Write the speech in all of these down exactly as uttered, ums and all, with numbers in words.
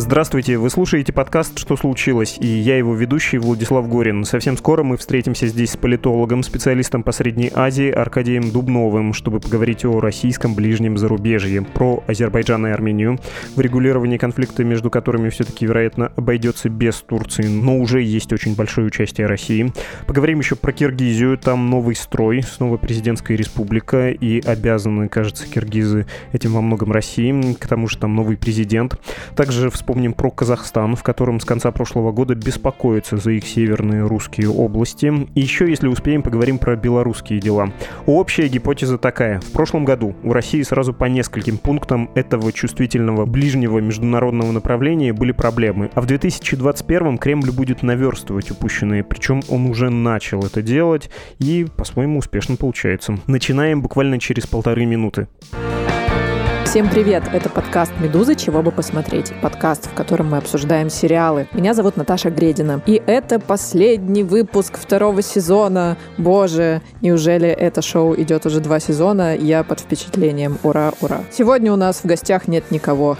Здравствуйте, вы слушаете подкаст «Что случилось?» и я его ведущий Владислав Горин. Совсем скоро мы встретимся здесь с политологом, специалистом по Средней Азии Аркадием Дубновым, чтобы поговорить о российском ближнем зарубежье, про Азербайджан и Армению, в регулировании конфликта, между которыми все-таки, вероятно, обойдется без Турции, но уже есть очень большое участие России. Поговорим еще про Киргизию, там новый строй, снова президентская республика, и обязаны, кажется, киргизы этим во многом России, к тому же там новый президент. Также вспомним про Казахстан, в котором с конца прошлого года беспокоятся за их северные русские области. И еще, если успеем, поговорим про белорусские дела. Общая гипотеза такая. В прошлом году у России сразу по нескольким пунктам этого чувствительного ближнего международного направления были проблемы. А в две тысячи двадцать первом Кремль будет наверстывать упущенные, причем он уже начал это делать и, по-своему, успешно получается. Начинаем буквально через полторы минуты. Всем привет! Это подкаст «Медузы. Чего бы посмотреть?» Подкаст, в котором мы обсуждаем сериалы. Меня зовут Наташа Гредина. И это последний выпуск второго сезона. Боже, неужели это шоу идет уже два сезона? Я под впечатлением. Ура, ура! Сегодня у нас в гостях нет никого.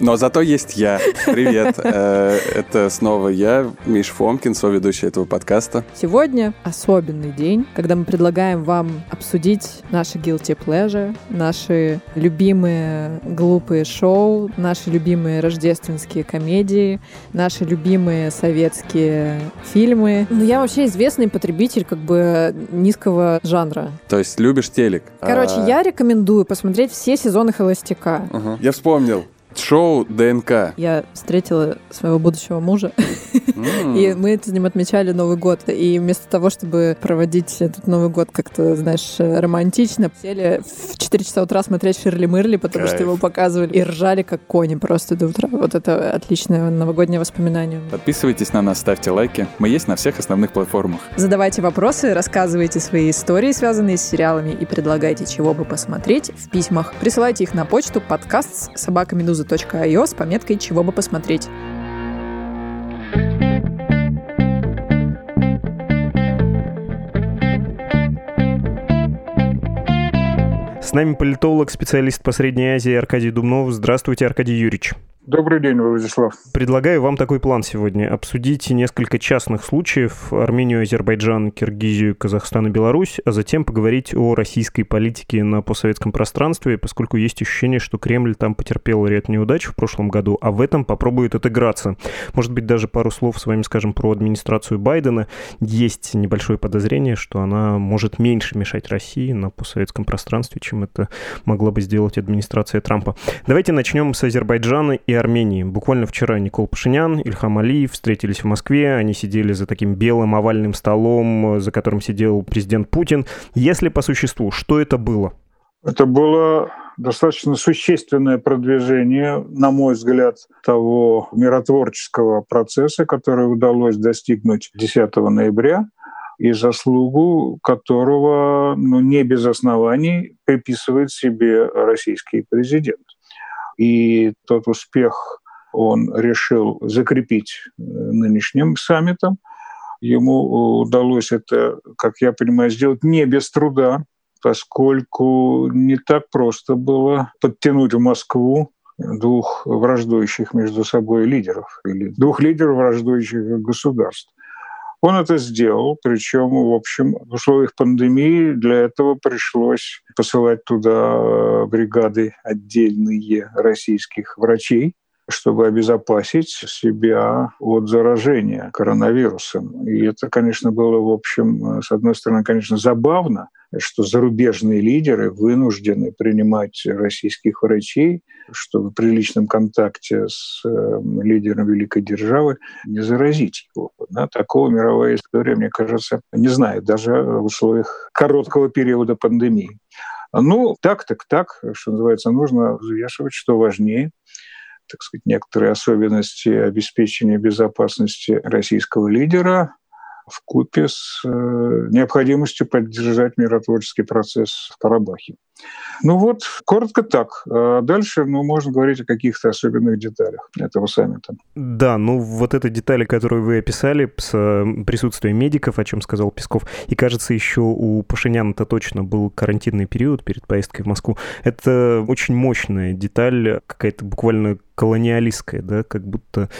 Но зато есть я. Привет. Это снова я, Миша Фомкин, соведущий этого подкаста. Сегодня особенный день, когда мы предлагаем вам обсудить наши guilty pleasure, наши любимые глупые шоу, наши любимые рождественские комедии, наши любимые советские фильмы. Ну, я вообще известный потребитель как бы низкого жанра. То есть любишь телек? Короче, а... я рекомендую посмотреть все сезоны «Холостяка». Угу. Я вспомнил. Шоу ДНК. Я встретила своего будущего мужа, mm. и мы с ним отмечали Новый год. И вместо того, чтобы проводить этот Новый год как-то, знаешь, романтично, сели в четыре часа утра смотреть Ширли-Мырли, потому Кайф. Что его показывали, и ржали как кони просто до утра. Вот это отличное новогоднее воспоминание. Подписывайтесь на нас, ставьте лайки. Мы есть на всех основных платформах. Задавайте вопросы, рассказывайте свои истории, связанные с сериалами, и предлагайте, чего бы посмотреть в письмах. Присылайте их на почту подкаст с собакамедуза .io с пометкой «Чего бы посмотреть». С нами политолог, специалист по Средней Азии Аркадий Дубнов. Здравствуйте, Аркадий Юрьевич. Добрый день, Владислав. Предлагаю вам такой план сегодня. Обсудить несколько частных случаев: Армению, Азербайджан, Киргизию, Казахстан и Беларусь, а затем поговорить о российской политике на постсоветском пространстве, поскольку есть ощущение, что Кремль там потерпел ряд неудач в прошлом году, а в этом попробует отыграться. Может быть, даже пару слов с вами скажем про администрацию Байдена. Есть небольшое подозрение, что она может меньше мешать России на постсоветском пространстве, чем это могла бы сделать администрация Трампа. Давайте начнем с Азербайджана и Армении. Буквально вчера Никол Пашинян, Ильхам Алиев встретились в Москве. Они сидели за таким белым овальным столом, за которым сидел президент Путин. Если по существу, что это было? Это было достаточно существенное продвижение, на мой взгляд, того миротворческого процесса, который удалось достигнуть десятого ноября, и заслугу которого, ну, не без оснований приписывает себе российский президент. И тот успех он решил закрепить нынешним саммитом. Ему удалось это, как я понимаю, сделать не без труда, поскольку не так просто было подтянуть в Москву двух враждующих между собой лидеров или двух лидеров враждующих государств. Он это сделал, причем, в общем, в условиях пандемии для этого пришлось посылать туда бригады отдельные российских врачей, чтобы обезопасить себя от заражения коронавирусом. И это, конечно, было, в общем, с одной стороны, конечно, забавно, что зарубежные лидеры вынуждены принимать российских врачей, чтобы при личном контакте с лидером великой державы не заразить его. Да, такого мировая история, мне кажется, не знает даже в условиях короткого периода пандемии. Ну, так, так, так, что называется, нужно взвешивать, что важнее. Так сказать, некоторые особенности обеспечения безопасности российского лидера вкупе с необходимостью поддержать миротворческий процесс в Карабахе. Ну вот, коротко так. Дальше ну, можно говорить о каких-то особенных деталях этого саммита. Да, ну вот эти детали, которые вы описали, с присутствием медиков, о чем сказал Песков, и, кажется, еще у Пашиняна-то точно был карантинный период перед поездкой в Москву. Это очень мощная деталь, какая-то буквально колониалистская, да, как будто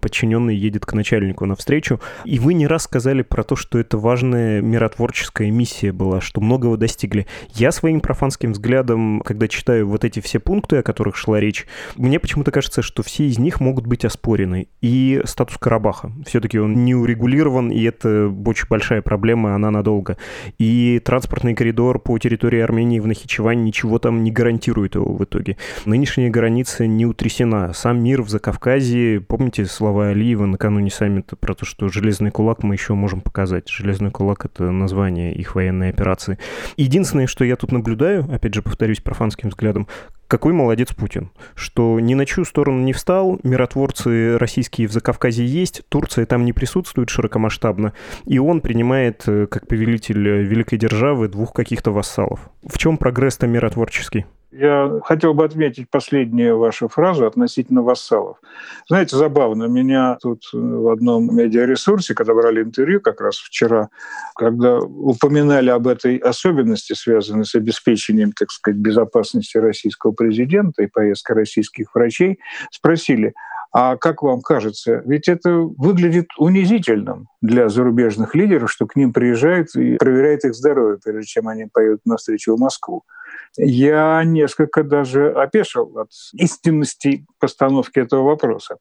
подчиненный едет к начальнику навстречу. И вы не раз сказали про то, что это важная миротворческая миссия была, что многого достигли. Я своим профанским взглядом, когда читаю вот эти все пункты, о которых шла речь, мне почему-то кажется, что все из них могут быть оспорены. И статус Карабаха. Все-таки он не урегулирован, и это очень большая проблема, она надолго. И транспортный коридор по территории Армении в Нахичевань ничего там не гарантирует его в итоге. Нынешняя граница не утрясена. Сам мир в Закавказье, помните слова Алиева накануне саммита про то, что «железный кулак» мы еще можем показать. «Железный кулак» — это название их военной операции. Единственное, что я тут наблюдаю, опять же, повторюсь профанским взглядом, какой молодец Путин, что ни на чью сторону не встал, миротворцы российские в Закавказье есть, Турция там не присутствует широкомасштабно, и он принимает, как повелитель великой державы, двух каких-то вассалов. В чем прогресс-то миротворческий? Я хотел бы отметить последнюю вашу фразу относительно вассалов. Знаете, забавно, меня тут в одном медиаресурсе, когда брали интервью как раз вчера, когда упоминали об этой особенности, связанной с обеспечением, так сказать, безопасности российского президента и поездкой российских врачей, спросили: а как вам кажется, ведь это выглядит унизительным для зарубежных лидеров, что к ним приезжают и проверяют их здоровье, прежде чем они поедут на встречу в Москву. Я несколько даже опешил от истинности постановки этого вопроса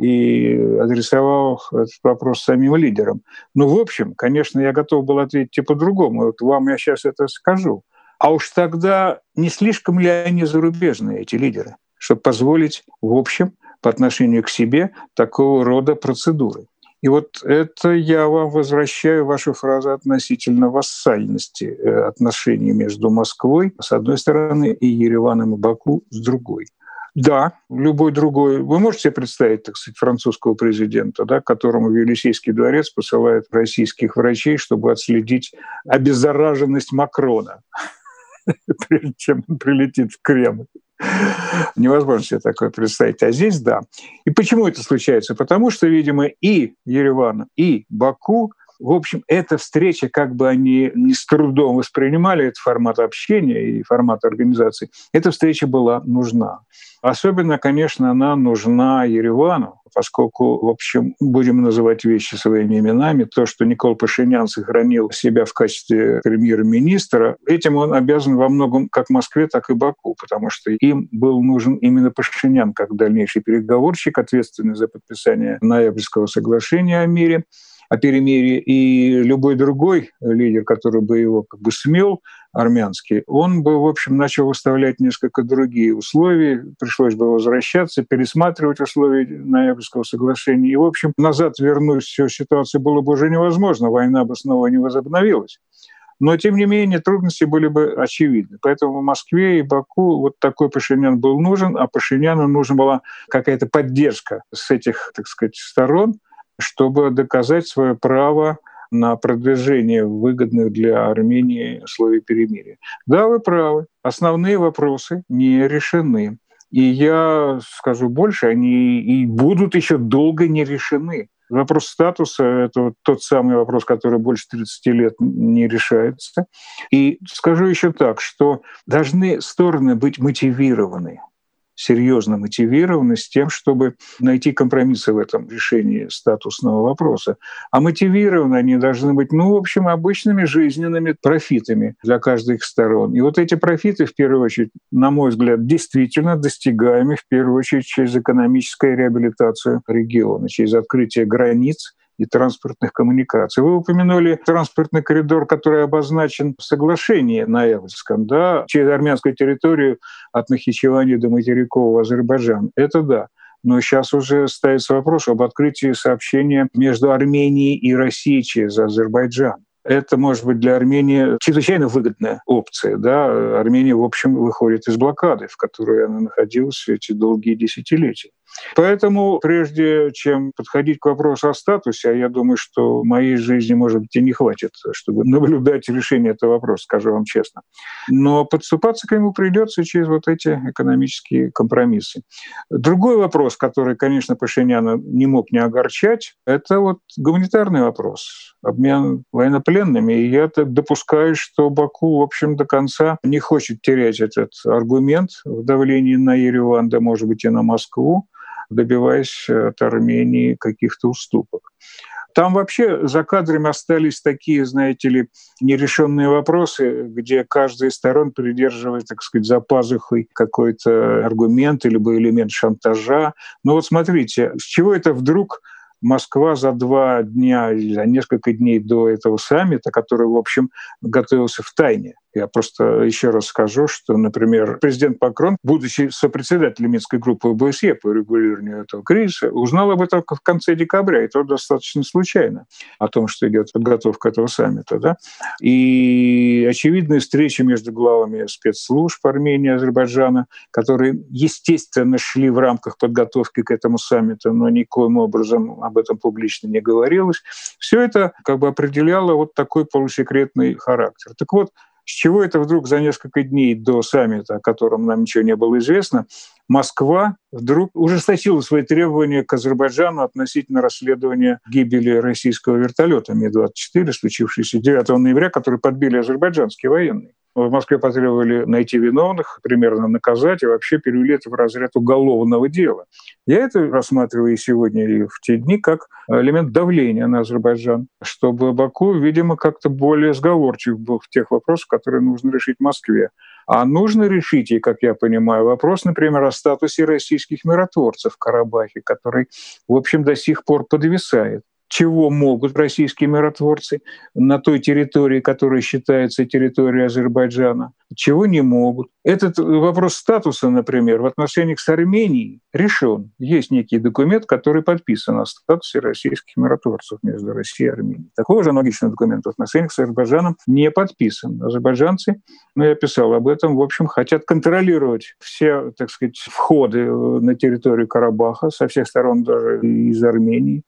и адресовал этот вопрос самим лидерам. Ну, в общем, конечно, я готов был ответить и по-другому. Вот вам я сейчас это скажу. А уж тогда не слишком ли они зарубежные, эти лидеры, чтобы позволить, в общем, по отношению к себе такого рода процедуры? И вот это я вам возвращаю вашу фразу относительно вассальности отношений между Москвой, с одной стороны, и Ереваном и Баку, с другой. Да, любой другой. Вы можете себе представить, так сказать, французского президента, да, которому Елисейский дворец посылает российских врачей, чтобы отследить обеззараженность Макрона, прежде чем он прилетит в Кремль. Невозможно себе такое представить. А здесь да. И почему это случается? Потому что, видимо, и Ереван, и Баку, в общем, эта встреча, как бы они ни с трудом воспринимали этот формат общения и формат организации, эта встреча была нужна. Особенно, конечно, она нужна Еревану, поскольку, в общем, будем называть вещи своими именами, то, что Никол Пашинян сохранил себя в качестве премьер-министра, этим он обязан во многом как Москве, так и Баку, потому что им был нужен именно Пашинян как дальнейший переговорщик, ответственный за подписание Ноябрьского соглашения о мире, о перемирии, и любой другой лидер, который бы его как бы смел, армянский, он бы, в общем, начал выставлять несколько другие условия, пришлось бы возвращаться, пересматривать условия Ноябрьского соглашения, и, в общем, назад вернуть всю ситуацию было бы уже невозможно, война бы снова не возобновилась. Но, тем не менее, трудности были бы очевидны. Поэтому в Москве и Баку вот такой Пашинян был нужен, а Пашиняну нужна была какая-то поддержка с этих, так сказать, сторон, чтобы доказать свое право на продвижение выгодных для Армении условий перемирия. Да, вы правы. Основные вопросы не решены. И я скажу больше, они и будут еще долго не решены. Вопрос статуса — это вот тот самый вопрос, который больше тридцати лет не решается. И скажу еще так, что должны стороны быть мотивированы, серьезно мотивированы с тем, чтобы найти компромиссы в этом решении статусного вопроса. А мотивированы они должны быть, ну, в общем, обычными жизненными профитами для каждой из сторон. И вот эти профиты, в первую очередь, на мой взгляд, действительно достигаемы, в первую очередь, через экономическую реабилитацию региона, через открытие границ и транспортных коммуникаций. Вы упомянули транспортный коридор, который обозначен в соглашении Ноябрьском, да, через армянскую территорию от Нахичевани до материкового Азербайджана. Это да. Но сейчас уже ставится вопрос об открытии сообщения между Арменией и Россией через Азербайджан. Это может быть для Армении чрезвычайно выгодная опция. Да? Армения, в общем, выходит из блокады, в которой она находилась эти долгие десятилетия. Поэтому прежде чем подходить к вопросу о статусе, а я думаю, что моей жизни, может быть, и не хватит, чтобы наблюдать решение этого вопроса, скажу вам честно. Но подступаться к нему придется через вот эти экономические компромиссы. Другой вопрос, который, конечно, Пашиняна не мог не огорчать, это вот гуманитарный вопрос, обмен военнопленными. И я так допускаю, что Баку, в общем, до конца не хочет терять этот аргумент в давлении на Ереван, да, может быть, и на Москву, добиваясь от Армении каких-то уступок. Там вообще за кадрами остались такие, знаете ли, нерешенные вопросы, где каждая из сторон придерживает, так сказать, за пазухой какой-то аргумент, либо элемент шантажа. Ну вот смотрите, с чего это вдруг Москва за два дня или за несколько дней до этого саммита, который, в общем, готовился втайне. Я просто еще раз скажу, что, например, президент Макрон, будучи сопредседателем Минской группы ОБСЕ по регулированию этого кризиса, узнал об этом в конце декабря, и то достаточно случайно, о том, что идет подготовка этого саммита. Да? И очевидная встреча между главами спецслужб Армении и Азербайджана, которые, естественно, шли в рамках подготовки к этому саммиту, но никоим образом об этом публично не говорилось. Все это как бы определяло вот такой полусекретный характер. Так вот, с чего это вдруг за несколько дней до саммита, о котором нам ничего не было известно, Москва вдруг ужесточила свои требования к Азербайджану относительно расследования гибели российского вертолета Ми двадцать четыре, случившейся девятого ноября, который подбили азербайджанские военные. В Москве потребовали найти виновных, примерно наказать и вообще перевели это в разряд уголовного дела. Я это рассматриваю и сегодня, и в те дни, как элемент давления на Азербайджан, чтобы Баку, видимо, как-то более сговорчив был в тех вопросах, которые нужно решить в Москве. А нужно решить, и, как я понимаю, вопрос, например, о статусе российских миротворцев в Карабахе, который, в общем, до сих пор подвисает. Чего могут российские миротворцы на той территории, которая считается территорией Азербайджана, чего не могут. Этот вопрос статуса, например, в отношениях с Арменией решен. Есть некий документ, который подписан о статусе российских миротворцев между Россией и Арменией. Такого же аналогичного документа в отношениях с Азербайджаном не подписан. Азербайджанцы, ну я писал об этом, в общем, хотят контролировать все, так сказать, входы на территорию Карабаха со всех сторон, даже из Армении.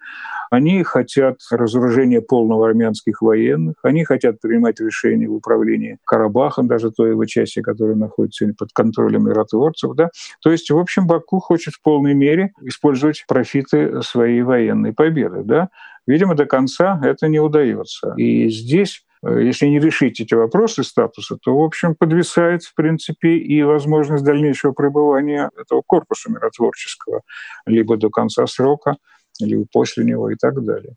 Они хотят разоружения полного армянских военных, они хотят принимать решения в управлении Карабахом, даже той его части, которая находится под контролем миротворцев. Да? То есть, в общем, Баку хочет в полной мере использовать профиты своей военной победы. Да? Видимо, до конца это не удается. И здесь, если не решить эти вопросы статуса, то, в общем, подвисает, в принципе, и возможность дальнейшего пребывания этого корпуса миротворческого либо до конца срока, или после него и так далее.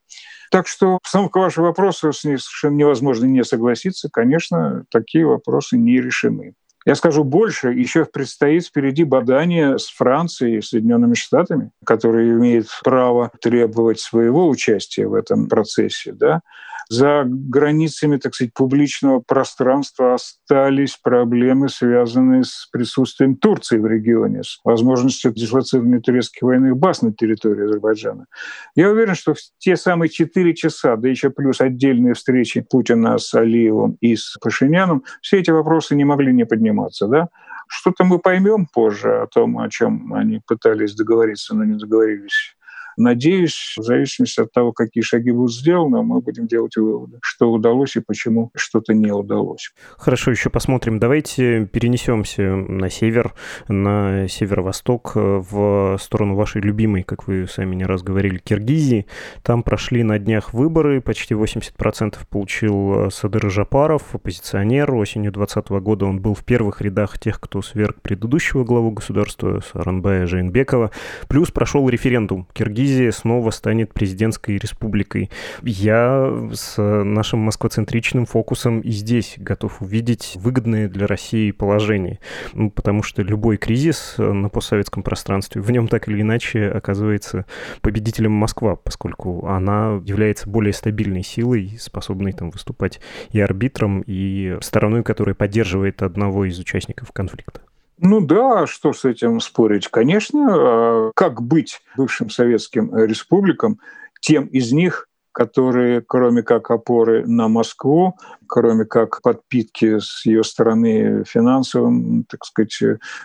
Так что, в основном, к вашему вопросу, с ней совершенно невозможно не согласиться. Конечно, такие вопросы не решены. Я скажу больше, еще предстоит впереди бадание с Францией и Соединенными Штатами, которые имеют право требовать своего участия в этом процессе. Да? За границами, так сказать, публичного пространства остались проблемы, связанные с присутствием Турции в регионе, с возможностью дислоцирования турецких военных баз на территории Азербайджана. Я уверен, что в те самые четыре часа, да еще плюс отдельные встречи Путина с Алиевым и с Пашиняном, все эти вопросы не могли не подниматься, да? Что-то мы поймем позже о том, о чем они пытались договориться, но не договорились. Надеюсь, в зависимости от того, какие шаги будут сделаны, мы будем делать выводы, что удалось и почему что-то не удалось. Хорошо, еще посмотрим. Давайте перенесемся на север, на северо-восток, в сторону вашей любимой, как вы сами не раз говорили, Киргизии. Там прошли на днях выборы, почти восемьдесят процентов получил Садыр Жапаров, оппозиционер. Осенью двадцатого года он был в первых рядах тех, кто сверг предыдущего главу государства, Сооронбая Жээнбекова. Плюс прошел референдум. Киргизия снова станет президентской республикой. Я с нашим москвоцентричным фокусом и здесь готов увидеть выгодное для России положение. Ну, потому что любой кризис на постсоветском пространстве, в нем так или иначе оказывается победителем Москва, поскольку она является более стабильной силой, способной там выступать и арбитром, и стороной, которая поддерживает одного из участников конфликта. Ну да, что с этим спорить? Конечно, как быть бывшим советским республикам, тем из них, которые, кроме как опоры на Москву, кроме как подпитки с ее стороны финансовым, так сказать,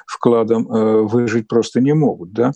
вкладом, выжить просто не могут. Да?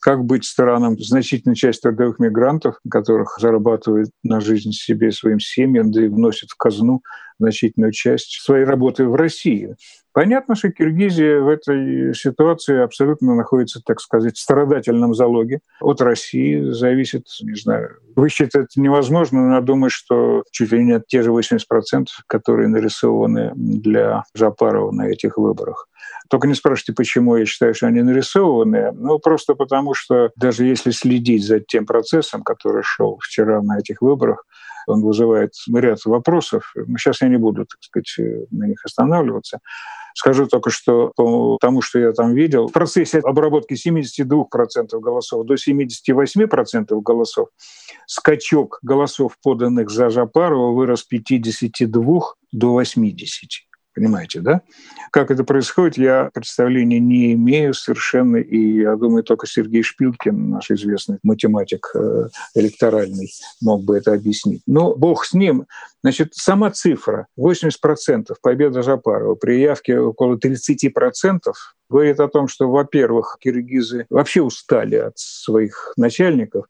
Как быть странам, значительная часть трудовых мигрантов, которых зарабатывают на жизнь себе и своим семьям, да и вносят в казну значительную часть своей работы в России. Понятно, что Киргизия в этой ситуации абсолютно находится, так сказать, в страдательном залоге. От России зависит, не знаю, высчитать невозможно, но я думаю, что чуть ли не от те же восемьдесят процентов, которые нарисованы для Жапарова на этих выборах. Только не спрашивайте, почему я считаю, что они нарисованы. Ну, просто потому, что даже если следить за тем процессом, который шел вчера на этих выборах, он вызывает ряд вопросов. Но сейчас я не буду, так сказать, на них останавливаться. Скажу только, что по тому, что я там видел, в процессе обработки семьдесят два процента голосов до семьдесят восемь процентов голосов скачок голосов, поданных за Жапарова, вырос с пятидесяти двух до восьмидесяти. Понимаете, да? Как это происходит, я представления не имею совершенно, и я думаю, только Сергей Шпилькин, наш известный математик электоральный, мог бы это объяснить. Но бог с ним. Значит, сама цифра восемьдесят процентов победа Жапарова при явке около тридцати процентов говорит о том, что, во-первых, киргизы вообще устали от своих начальников,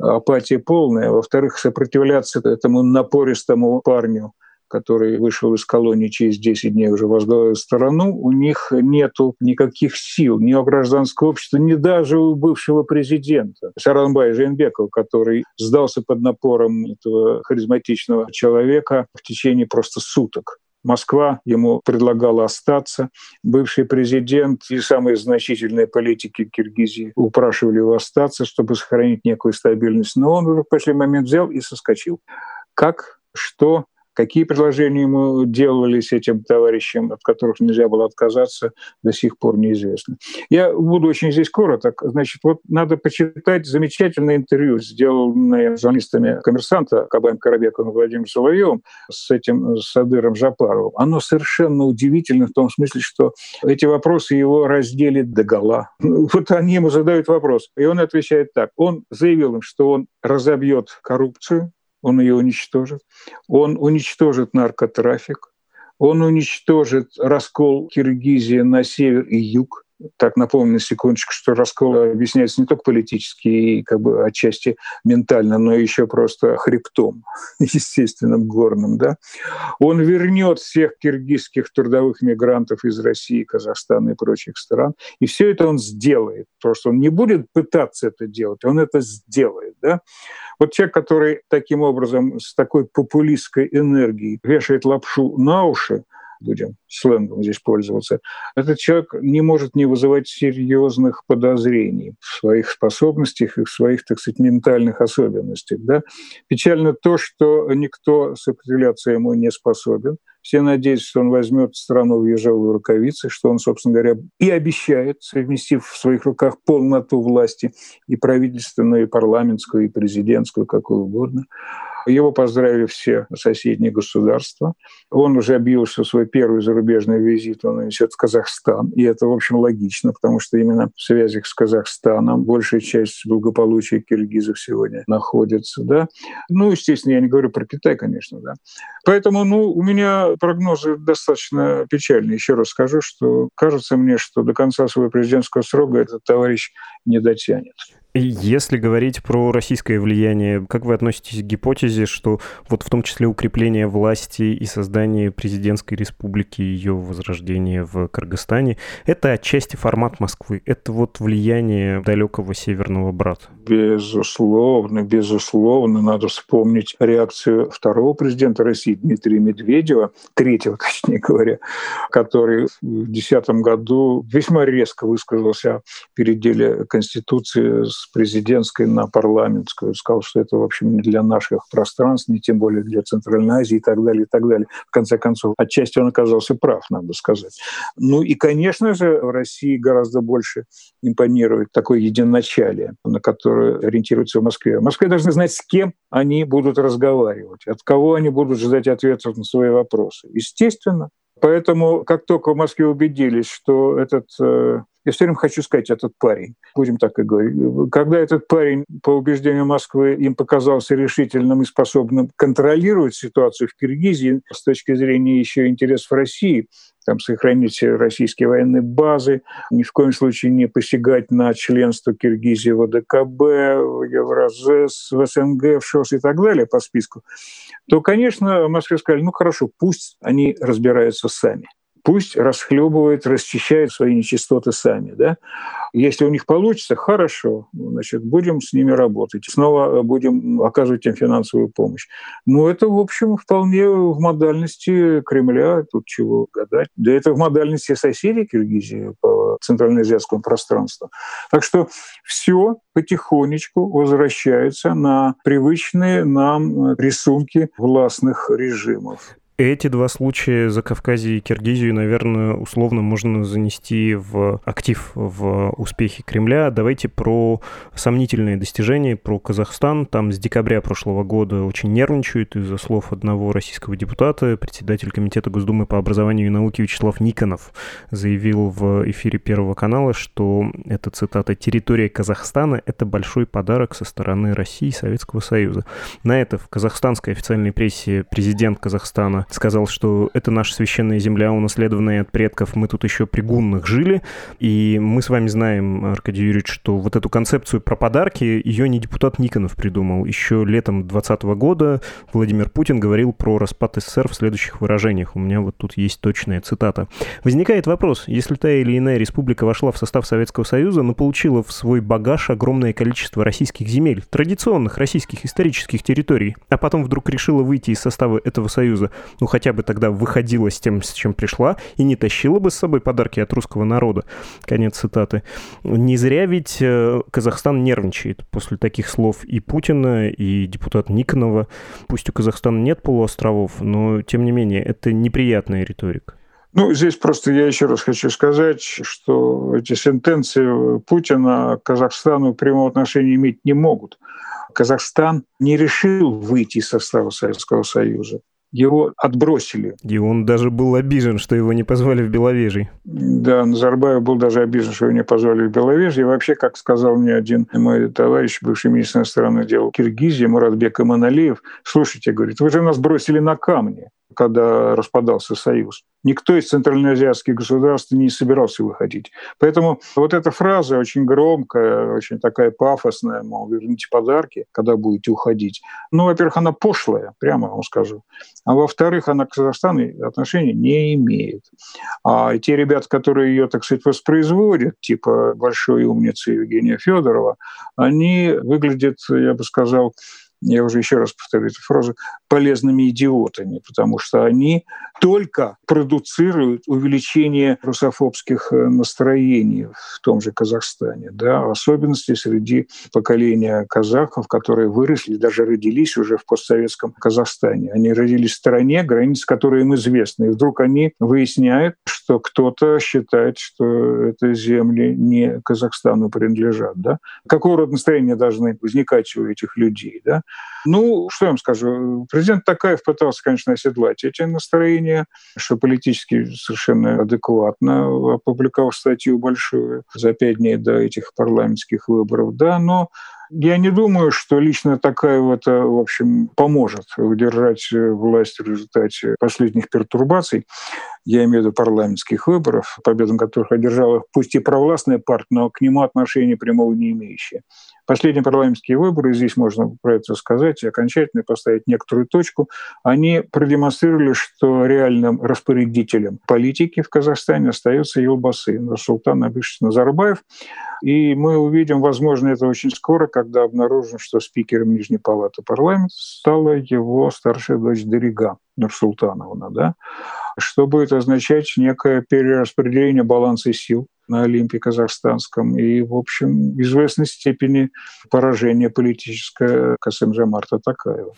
апатия полная, во-вторых, сопротивляться этому напористому парню, который вышел из колонии через десять дней уже возглавил страну, у них нету никаких сил, ни у гражданского общества, ни даже у бывшего президента Сооронбая Жээнбекова, который сдался под напором этого харизматичного человека в течение просто суток. Москва ему предлагала остаться. Бывший президент и самые значительные политики Киргизии упрашивали его остаться, чтобы сохранить некую стабильность. Но он уже в последний момент взял и соскочил. Как, что... Какие предложения ему делались этим товарищам, от которых нельзя было отказаться, до сих пор неизвестно. Я буду очень здесь короток. Значит, вот надо почитать замечательное интервью, сделанное журналистами «Коммерсанта» Кабаем Карабековым и Владимиром Соловьевым с этим Садыром Жапаровым. Оно совершенно удивительно в том смысле, что эти вопросы его раздели догола. Вот они ему задают вопрос, и он отвечает так. Он заявил им, что он разобьет коррупцию, он ее уничтожит. Он уничтожит наркотрафик. Он уничтожит раскол Киргизии на север и юг. Так, напомню на секундочку, что раскол объясняется не только политически и как бы отчасти ментально, но еще просто хребтом, естественным, горным. Да? Он вернет всех киргизских трудовых мигрантов из России, Казахстана и прочих стран. И все это он сделает. Потому что он не будет пытаться это делать, он это сделает. Да? Вот человек, который таким образом, с такой популистской энергией вешает лапшу на уши, будем сленгом здесь пользоваться, этот человек не может не вызывать серьезных подозрений в своих способностях и в своих, так сказать, ментальных особенностях. Да? Печально то, что никто сопротивляться ему не способен. Все надеются, что он возьмет страну в ежовые рукавицы, что он, собственно говоря, и обещает, совместив в своих руках полноту власти и правительственную, и парламентскую, и президентскую, какую угодно. Его поздравили все соседние государства. Он уже объявил, что свой первый зарубежный визит он нанесет в Казахстан. И это, в общем, логично, потому что именно в связях с Казахстаном большая часть благополучия киргизов сегодня находится. Да? Ну, естественно, я не говорю про Китай, конечно. Да? Поэтому ну, у меня прогнозы достаточно печальные. Еще раз скажу, что кажется мне, что до конца своего президентского срока этот товарищ не дотянет. Если говорить про российское влияние, как вы относитесь к гипотезе, что вот в том числе укрепление власти и создание президентской республики, ее возрождение в Кыргызстане, это отчасти формат Москвы, это вот влияние далекого северного брата? Безусловно, безусловно. Надо вспомнить реакцию второго президента России Дмитрия Медведева, третьего, точнее говоря, который в две тысячи десятом году весьма резко высказался о переделе Конституции с президентской на парламентскую. Сказал, что это, в общем, не для наших пространств, не тем более для Центральной Азии и так далее, и так далее. В конце концов, отчасти он оказался прав, надо сказать. Ну и, конечно же, в России гораздо больше импонирует такое единоначалие, на которое ориентируется в Москве. В Москве должны знать, с кем они будут разговаривать, от кого они будут ждать ответов на свои вопросы. Естественно. Поэтому, как только в Москве убедились, что этот э, Я все время хочу сказать, этот парень, будем так и говорить, когда этот парень, по убеждению Москвы, им показался решительным и способным контролировать ситуацию в Киргизии с точки зрения еще интересов России, там, сохранить российские военные базы, ни в коем случае не посягать на членство Киргизии в о дэ ка бэ, в Евразес, в эс эн гэ, в ШОС и так далее по списку, то, конечно, в Москве сказали, ну хорошо, пусть они разбираются сами. Пусть расхлебывают, расчищают свои нечистоты сами. Да? Если у них получится, хорошо, значит, будем с ними работать. Снова будем оказывать им финансовую помощь. Но это, в общем, вполне в модальности Кремля, тут чего гадать. Да это в модальности соседей Киргизии по центральноазиатскому пространству. Так что все потихонечку возвращается на привычные нам рисунки властных режимов. Эти два случая за Кавказию и Киргизию, наверное, условно можно занести в актив, в успехи Кремля. Давайте про сомнительные достижения, про Казахстан. Там с декабря прошлого года очень нервничают из-за слов одного российского депутата. Председатель Комитета Госдумы по образованию и науке Вячеслав Никонов заявил в эфире Первого канала, что, это цитата, «территория Казахстана – это большой подарок со стороны России и Советского Союза». На это в казахстанской официальной прессе президент Казахстана сказал, что это наша священная земля, унаследованная от предков, мы тут еще при гуннах жили, и мы с вами знаем, Аркадий Юрьевич, что вот эту концепцию про подарки, ее не депутат Никонов придумал. Еще летом двадцатого года Владимир Путин говорил про распад эс эс эс эр в следующих выражениях. У меня вот тут есть точная цитата. Возникает вопрос, если та или иная республика вошла в состав Советского Союза, но получила в свой багаж огромное количество российских земель, традиционных российских исторических территорий, а потом вдруг решила выйти из состава этого Союза, ну хотя бы тогда выходила с тем, с чем пришла, и не тащила бы с собой подарки от русского народа. Конец цитаты. Не зря ведь Казахстан нервничает после таких слов и Путина, и депутата Никонова. Пусть у Казахстана нет полуостровов, но, тем не менее, это неприятная риторика. Ну, здесь просто я еще раз хочу сказать, что эти сентенции Путина к Казахстану прямого отношения иметь не могут. Казахстан не решил выйти из состава Советского Союза. Его отбросили. И он даже был обижен, что его не позвали в Беловежье. Да, Назарбаев был даже обижен, что его не позвали в Беловежье. И вообще, как сказал мне один мой товарищ, бывший министр иностранных дел Киргизии, Муратбек Иманалиев, слушайте, говорит, вы же нас бросили на камни, когда распадался Союз. Никто из центральноазиатских государств не собирался выходить. Поэтому вот эта фраза очень громкая, очень такая пафосная, мол, верните подарки, когда будете уходить. Ну, во-первых, она пошлая, прямо вам скажу. А во-вторых, она к Казахстану отношения не имеет. А те ребята, которые ее, так сказать, воспроизводят, типа большой умницы Евгения Федорова, они выглядят, я бы сказал, я уже еще раз повторю эту фразу, полезными идиотами, потому что они только продуцируют увеличение русофобских настроений в том же Казахстане, да, в особенности среди поколения казахов, которые выросли, даже родились уже в постсоветском Казахстане. Они родились в стране, границы которой им известны. И вдруг они выясняют, что кто-то считает, что эти земли не Казахстану принадлежат. Да? Какого рода настроения должны возникать у этих людей, да? Ну, что я вам скажу, президент Токаев пытался, конечно, оседлать эти настроения, что политически совершенно адекватно, опубликовал статью большую за пять дней до этих парламентских выборов, да, но я не думаю, что лично Токаеву-то, в общем, поможет удержать власть в результате последних пертурбаций, я имею в виду парламентских выборов, победу которых одержала пусть и провластная партия, но к нему отношения прямого не имеющие. Последние парламентские выборы, здесь можно про это сказать, и окончательно поставить некоторую точку, они продемонстрировали, что реальным распорядителем политики в Казахстане остается елбасы Нурсултан Абишевич Назарбаев. И мы увидим, возможно, это очень скоро, когда обнаружим, что спикером Нижней палаты парламента стала его старшая дочь Дарига Нурсултановна, да? Что будет означать некое перераспределение баланса сил на Олимпе казахстанском и, в общем, в известной степени поражение политическое Касымжа Марта Токаева.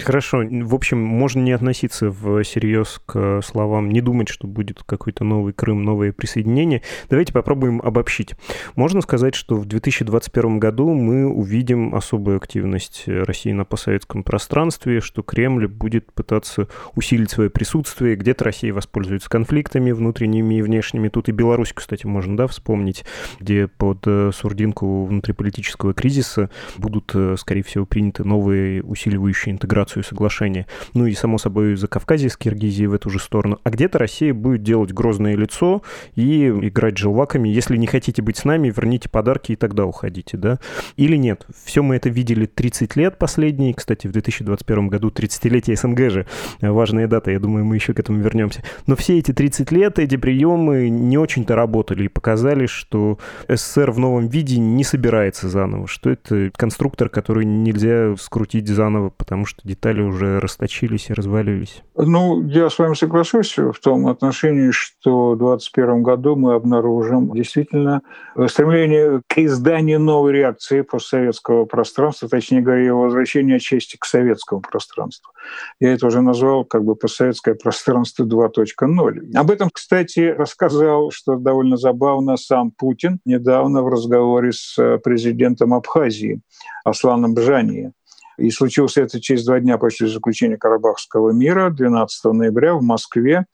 Хорошо. В общем, можно не относиться всерьез к словам, не думать, что будет какой-то новый Крым, новое присоединение. Давайте попробуем обобщить. Можно сказать, что в две тысячи двадцать первом году мы увидим особую активность России на постсоветском пространстве, что Кремль будет пытаться усилить свое присутствие, где-то Россия воспользуется конфликтами внутренними и внешними. Тут и Беларусь, кстати, можно, да, вспомнить, где под сурдинку внутриполитического кризиса будут, скорее всего, приняты новые, усиливающие интеграцию соглашения. Ну и, само собой, Закавказье с Киргизией в эту же сторону. А где-то Россия будет делать грозное лицо и играть желваками. Если не хотите быть с нами, верните подарки и тогда уходите, да? Или нет? Все мы это видели тридцать лет последние. Кстати, в две тысячи двадцать первом году тридцатилетие СНГ же. Важная дата, я думаю, мы еще к этому вернемся. Но все эти тридцать лет, эти приемы не очень-то работали и показали, что СССР в новом виде не собирается заново, что это конструктор, который нельзя скрутить заново, потому что детали уже расточились и развалились. Ну, я с вами соглашусь в том отношении, что в двадцать первом году мы обнаружим действительно стремление к изданию новой реакции постсоветского пространства, точнее говоря, его возвращение отчасти к советскому пространству. Я это уже назвал как бы постсоветское пространство два точка ноль. Об этом, кстати, рассказал, что довольно забавно, сам Путин недавно в разговоре с президентом Абхазии Асланом Бжани. И случилось это через два дня после заключения Карабахского мира, двенадцатого ноября в Москве,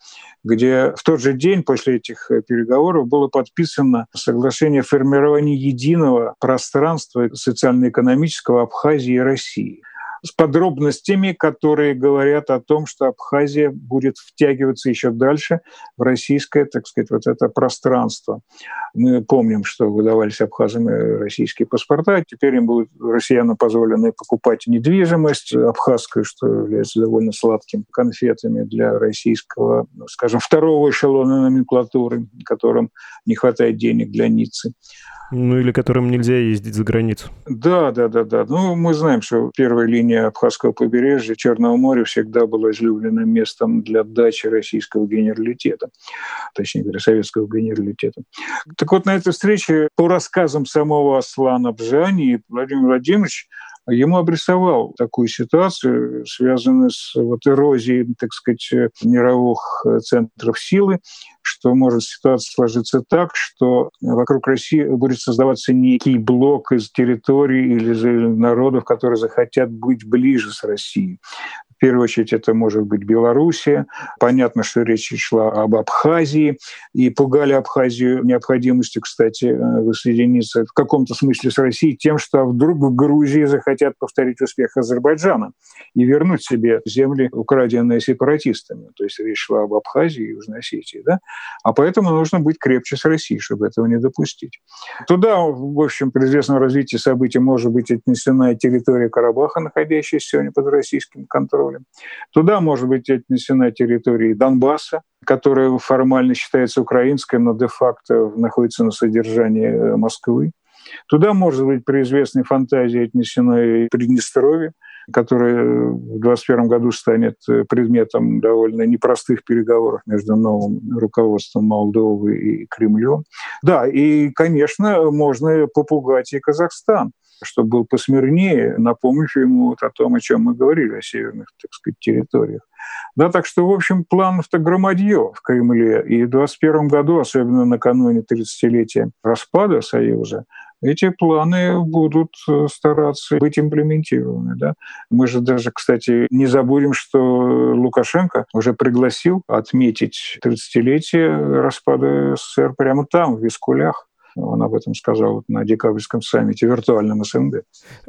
где в тот же день после этих переговоров было подписано соглашение о формировании единого пространства социально-экономического Абхазии и России, с подробностями, которые говорят о том, что Абхазия будет втягиваться еще дальше в российское, так сказать, вот это пространство. Мы помним, что выдавались абхазам российские паспорта, теперь им будут россиянам позволено покупать недвижимость абхазскую, что является довольно сладким конфетами для российского, скажем, второго эшелона номенклатуры, которым не хватает денег для Ниццы. Ну или которым нельзя ездить за границу. Да, да, да, да. Ну мы знаем, что первая линия Абхазского побережья Черного моря всегда была излюбленным местом для дачи российского генералитета, точнее говоря, советского генералитета. Так вот, на этой встрече, по рассказам самого Аслана Бжани, Владимир Владимирович ему обрисовал такую ситуацию, связанную с вот эрозией, так сказать, мировых центров силы, что может ситуация сложиться так, что вокруг России будет создаваться некий блок из территорий или народов, которые захотят быть ближе с Россией. В первую очередь это может быть Белоруссия. Понятно, что речь шла об Абхазии. И пугали Абхазию необходимостью, кстати, воссоединиться в каком-то смысле с Россией тем, что вдруг в Грузии захотят повторить успех Азербайджана и вернуть себе земли, украденные сепаратистами. То есть речь шла об Абхазии и Южной Осетии. Да? А поэтому нужно быть крепче с Россией, чтобы этого не допустить. Туда, в общем, при известном развитии событий может быть отнесена территория Карабаха, находящаяся сегодня под российским контролем. Туда может быть отнесена территория Донбасса, которая формально считается украинской, но де-факто находится на содержании Москвы. Туда может быть при известной фантазии отнесено и Приднестровье, которое в двадцать первом году станет предметом довольно непростых переговоров между новым руководством Молдовы и Кремлем. Да, и, конечно, можно попугать и Казахстан, чтобы был посмирнее, напомнив ему вот о том, о чем мы говорили, о северных, так сказать, территориях. Да, так что, в общем, планов-то громадье в Кремле. И в двадцать первом году, особенно накануне тридцатилетия распада Союза, эти планы будут стараться быть имплементированы. Да? Мы же даже, кстати, не забудем, что Лукашенко уже пригласил отметить тридцатилетие распада СССР прямо там, в Искулях. Он об этом сказал на декабрьском саммите, виртуальном СНГ.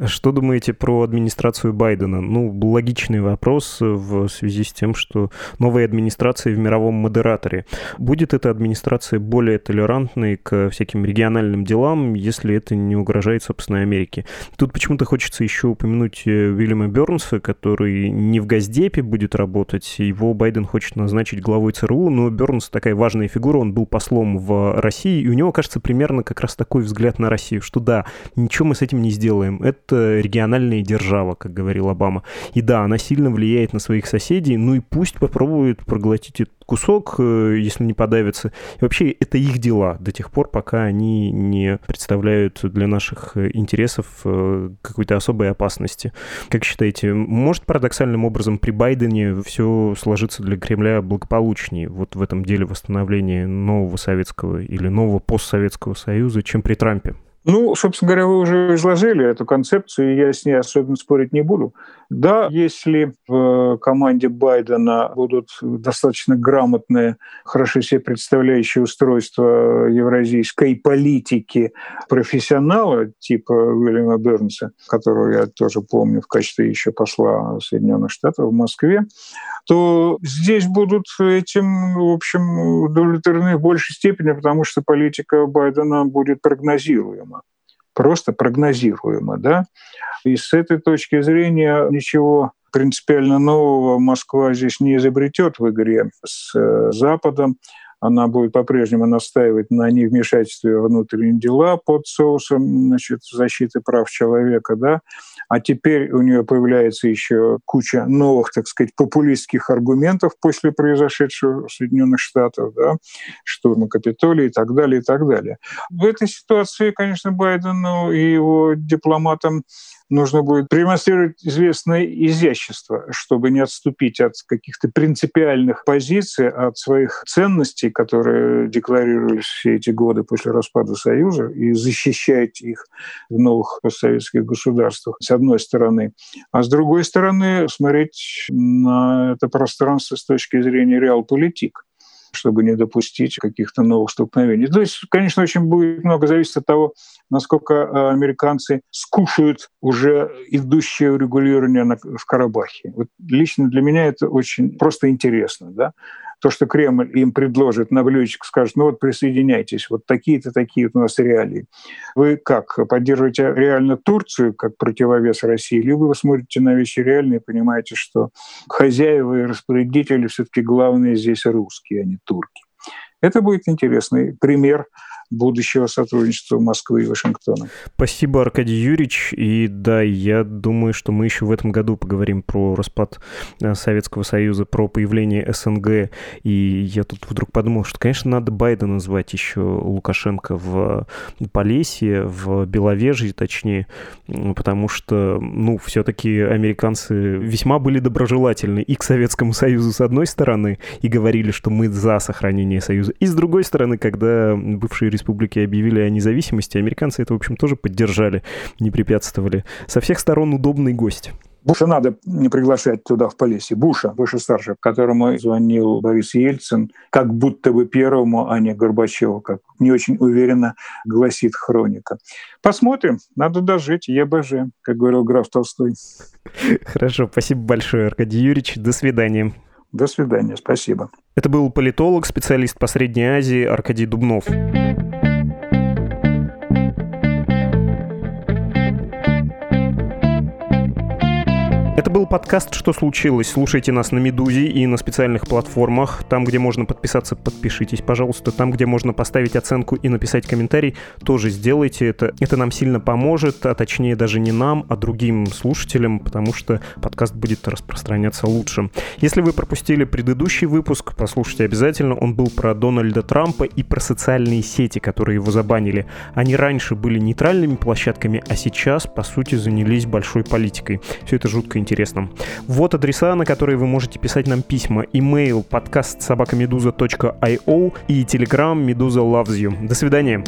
Что думаете про администрацию Байдена? Ну, логичный вопрос в связи с тем, что новая администрация в мировом модераторе. Будет эта администрация более толерантной к всяким региональным делам, если это не угрожает собственной Америке? Тут почему-то хочется еще упомянуть Уильяма Бернса, который не в Госдепе будет работать. Его Байден хочет назначить главой ЦРУ, но Бернс такая важная фигура, он был послом в России, и у него, кажется, пример как раз такой взгляд на Россию, что да, ничего мы с этим не сделаем. Это региональная держава, как говорил Обама. И да, она сильно влияет на своих соседей, ну и пусть попробуют проглотить этот кусок, если не подавятся. И вообще, это их дела до тех пор, пока они не представляют для наших интересов какой-то особой опасности. Как считаете, может парадоксальным образом при Байдене все сложиться для Кремля благополучнее вот в этом деле восстановления нового советского или нового постсоветского Союза, чем при Трампе? Ну, собственно говоря, вы уже изложили эту концепцию, и я с ней особенно спорить не буду. Да, если в команде Байдена будут достаточно грамотные, хорошо себе представляющие устройство евразийской политики профессионалы, типа Уильяма Бернса, которого я тоже помню в качестве еще посла Соединенных Штатов в Москве, то здесь будут этим, в общем, удовлетворены в большей степени, потому что политика Байдена будет прогнозируема. Просто прогнозируемо, да. И с этой точки зрения ничего принципиально нового Москва здесь не изобретет в игре с Западом. Она будет по-прежнему настаивать на невмешательстве в внутренние дела под соусом, значит, защиты прав человека, да. А теперь у нее появляется еще куча новых, так сказать, популистских аргументов после произошедшего в Соединенных Штатах, да, штурма Капитолия и так далее, и так далее. В этой ситуации, конечно, Байдену и его дипломатам нужно будет демонстрировать известное изящество, чтобы не отступить от каких-то принципиальных позиций, от своих ценностей, которые декларировались все эти годы после распада Союза, и защищать их в новых постсоветских государствах, с одной стороны. А с другой стороны, смотреть на это пространство с точки зрения реалполитик, чтобы не допустить каких-то новых столкновений. То есть, конечно, очень будет много зависеть от того, насколько американцы скушают уже идущее урегулирование в Карабахе. Вот лично для меня это очень просто интересно, да? То, что Кремль им предложит на блюдечко, скажет, ну вот присоединяйтесь, вот такие-то, такие у нас реалии. Вы как, поддерживаете реально Турцию как противовес России, или вы смотрите на вещи реальные и понимаете, что хозяева и распорядители все-таки главные здесь русские, а не турки. Это будет интересный пример будущего сотрудничества Москвы и Вашингтона. Спасибо, Аркадий Юрьевич. И да, я думаю, что мы еще в этом году поговорим про распад Советского Союза, про появление эс эн гэ. И я тут вдруг подумал, что, конечно, надо Байдена звать еще Лукашенко в Полесье, в Беловежье, точнее, потому что, ну, все-таки американцы весьма были доброжелательны и к Советскому Союзу с одной стороны, и говорили, что мы за сохранение Союза. И с другой стороны, когда бывшие республики республики объявили о независимости, американцы это, в общем, тоже поддержали, не препятствовали. Со всех сторон удобный гость. Буша надо не приглашать туда, в Полесье. Буша, Буша-старший, которому звонил Борис Ельцин, как будто бы первому, а не Горбачеву, как не очень уверенно гласит хроника. Посмотрим, надо дожить, ЕБЖ, как говорил граф Толстой. Хорошо, спасибо большое, Аркадий Юрьевич, до свидания. До свидания, спасибо. Это был политолог, специалист по Средней Азии Аркадий Дубнов. Это был подкаст «Что случилось?». Слушайте нас на «Медузе» и на специальных платформах. Там, где можно подписаться, подпишитесь, пожалуйста. Там, где можно поставить оценку и написать комментарий, тоже сделайте это. Это нам сильно поможет, а точнее даже не нам, а другим слушателям, потому что подкаст будет распространяться лучше. Если вы пропустили предыдущий выпуск, послушайте обязательно. Он был про Дональда Трампа и про социальные сети, которые его забанили. Они раньше были нейтральными площадками, а сейчас, по сути, занялись большой политикой. Все это жутко интересно. Интересным. Вот адреса, на которые вы можете писать нам письма. Имейл подкаст собака медуза точка ай о и телеграм Медуза Loves You. До свидания.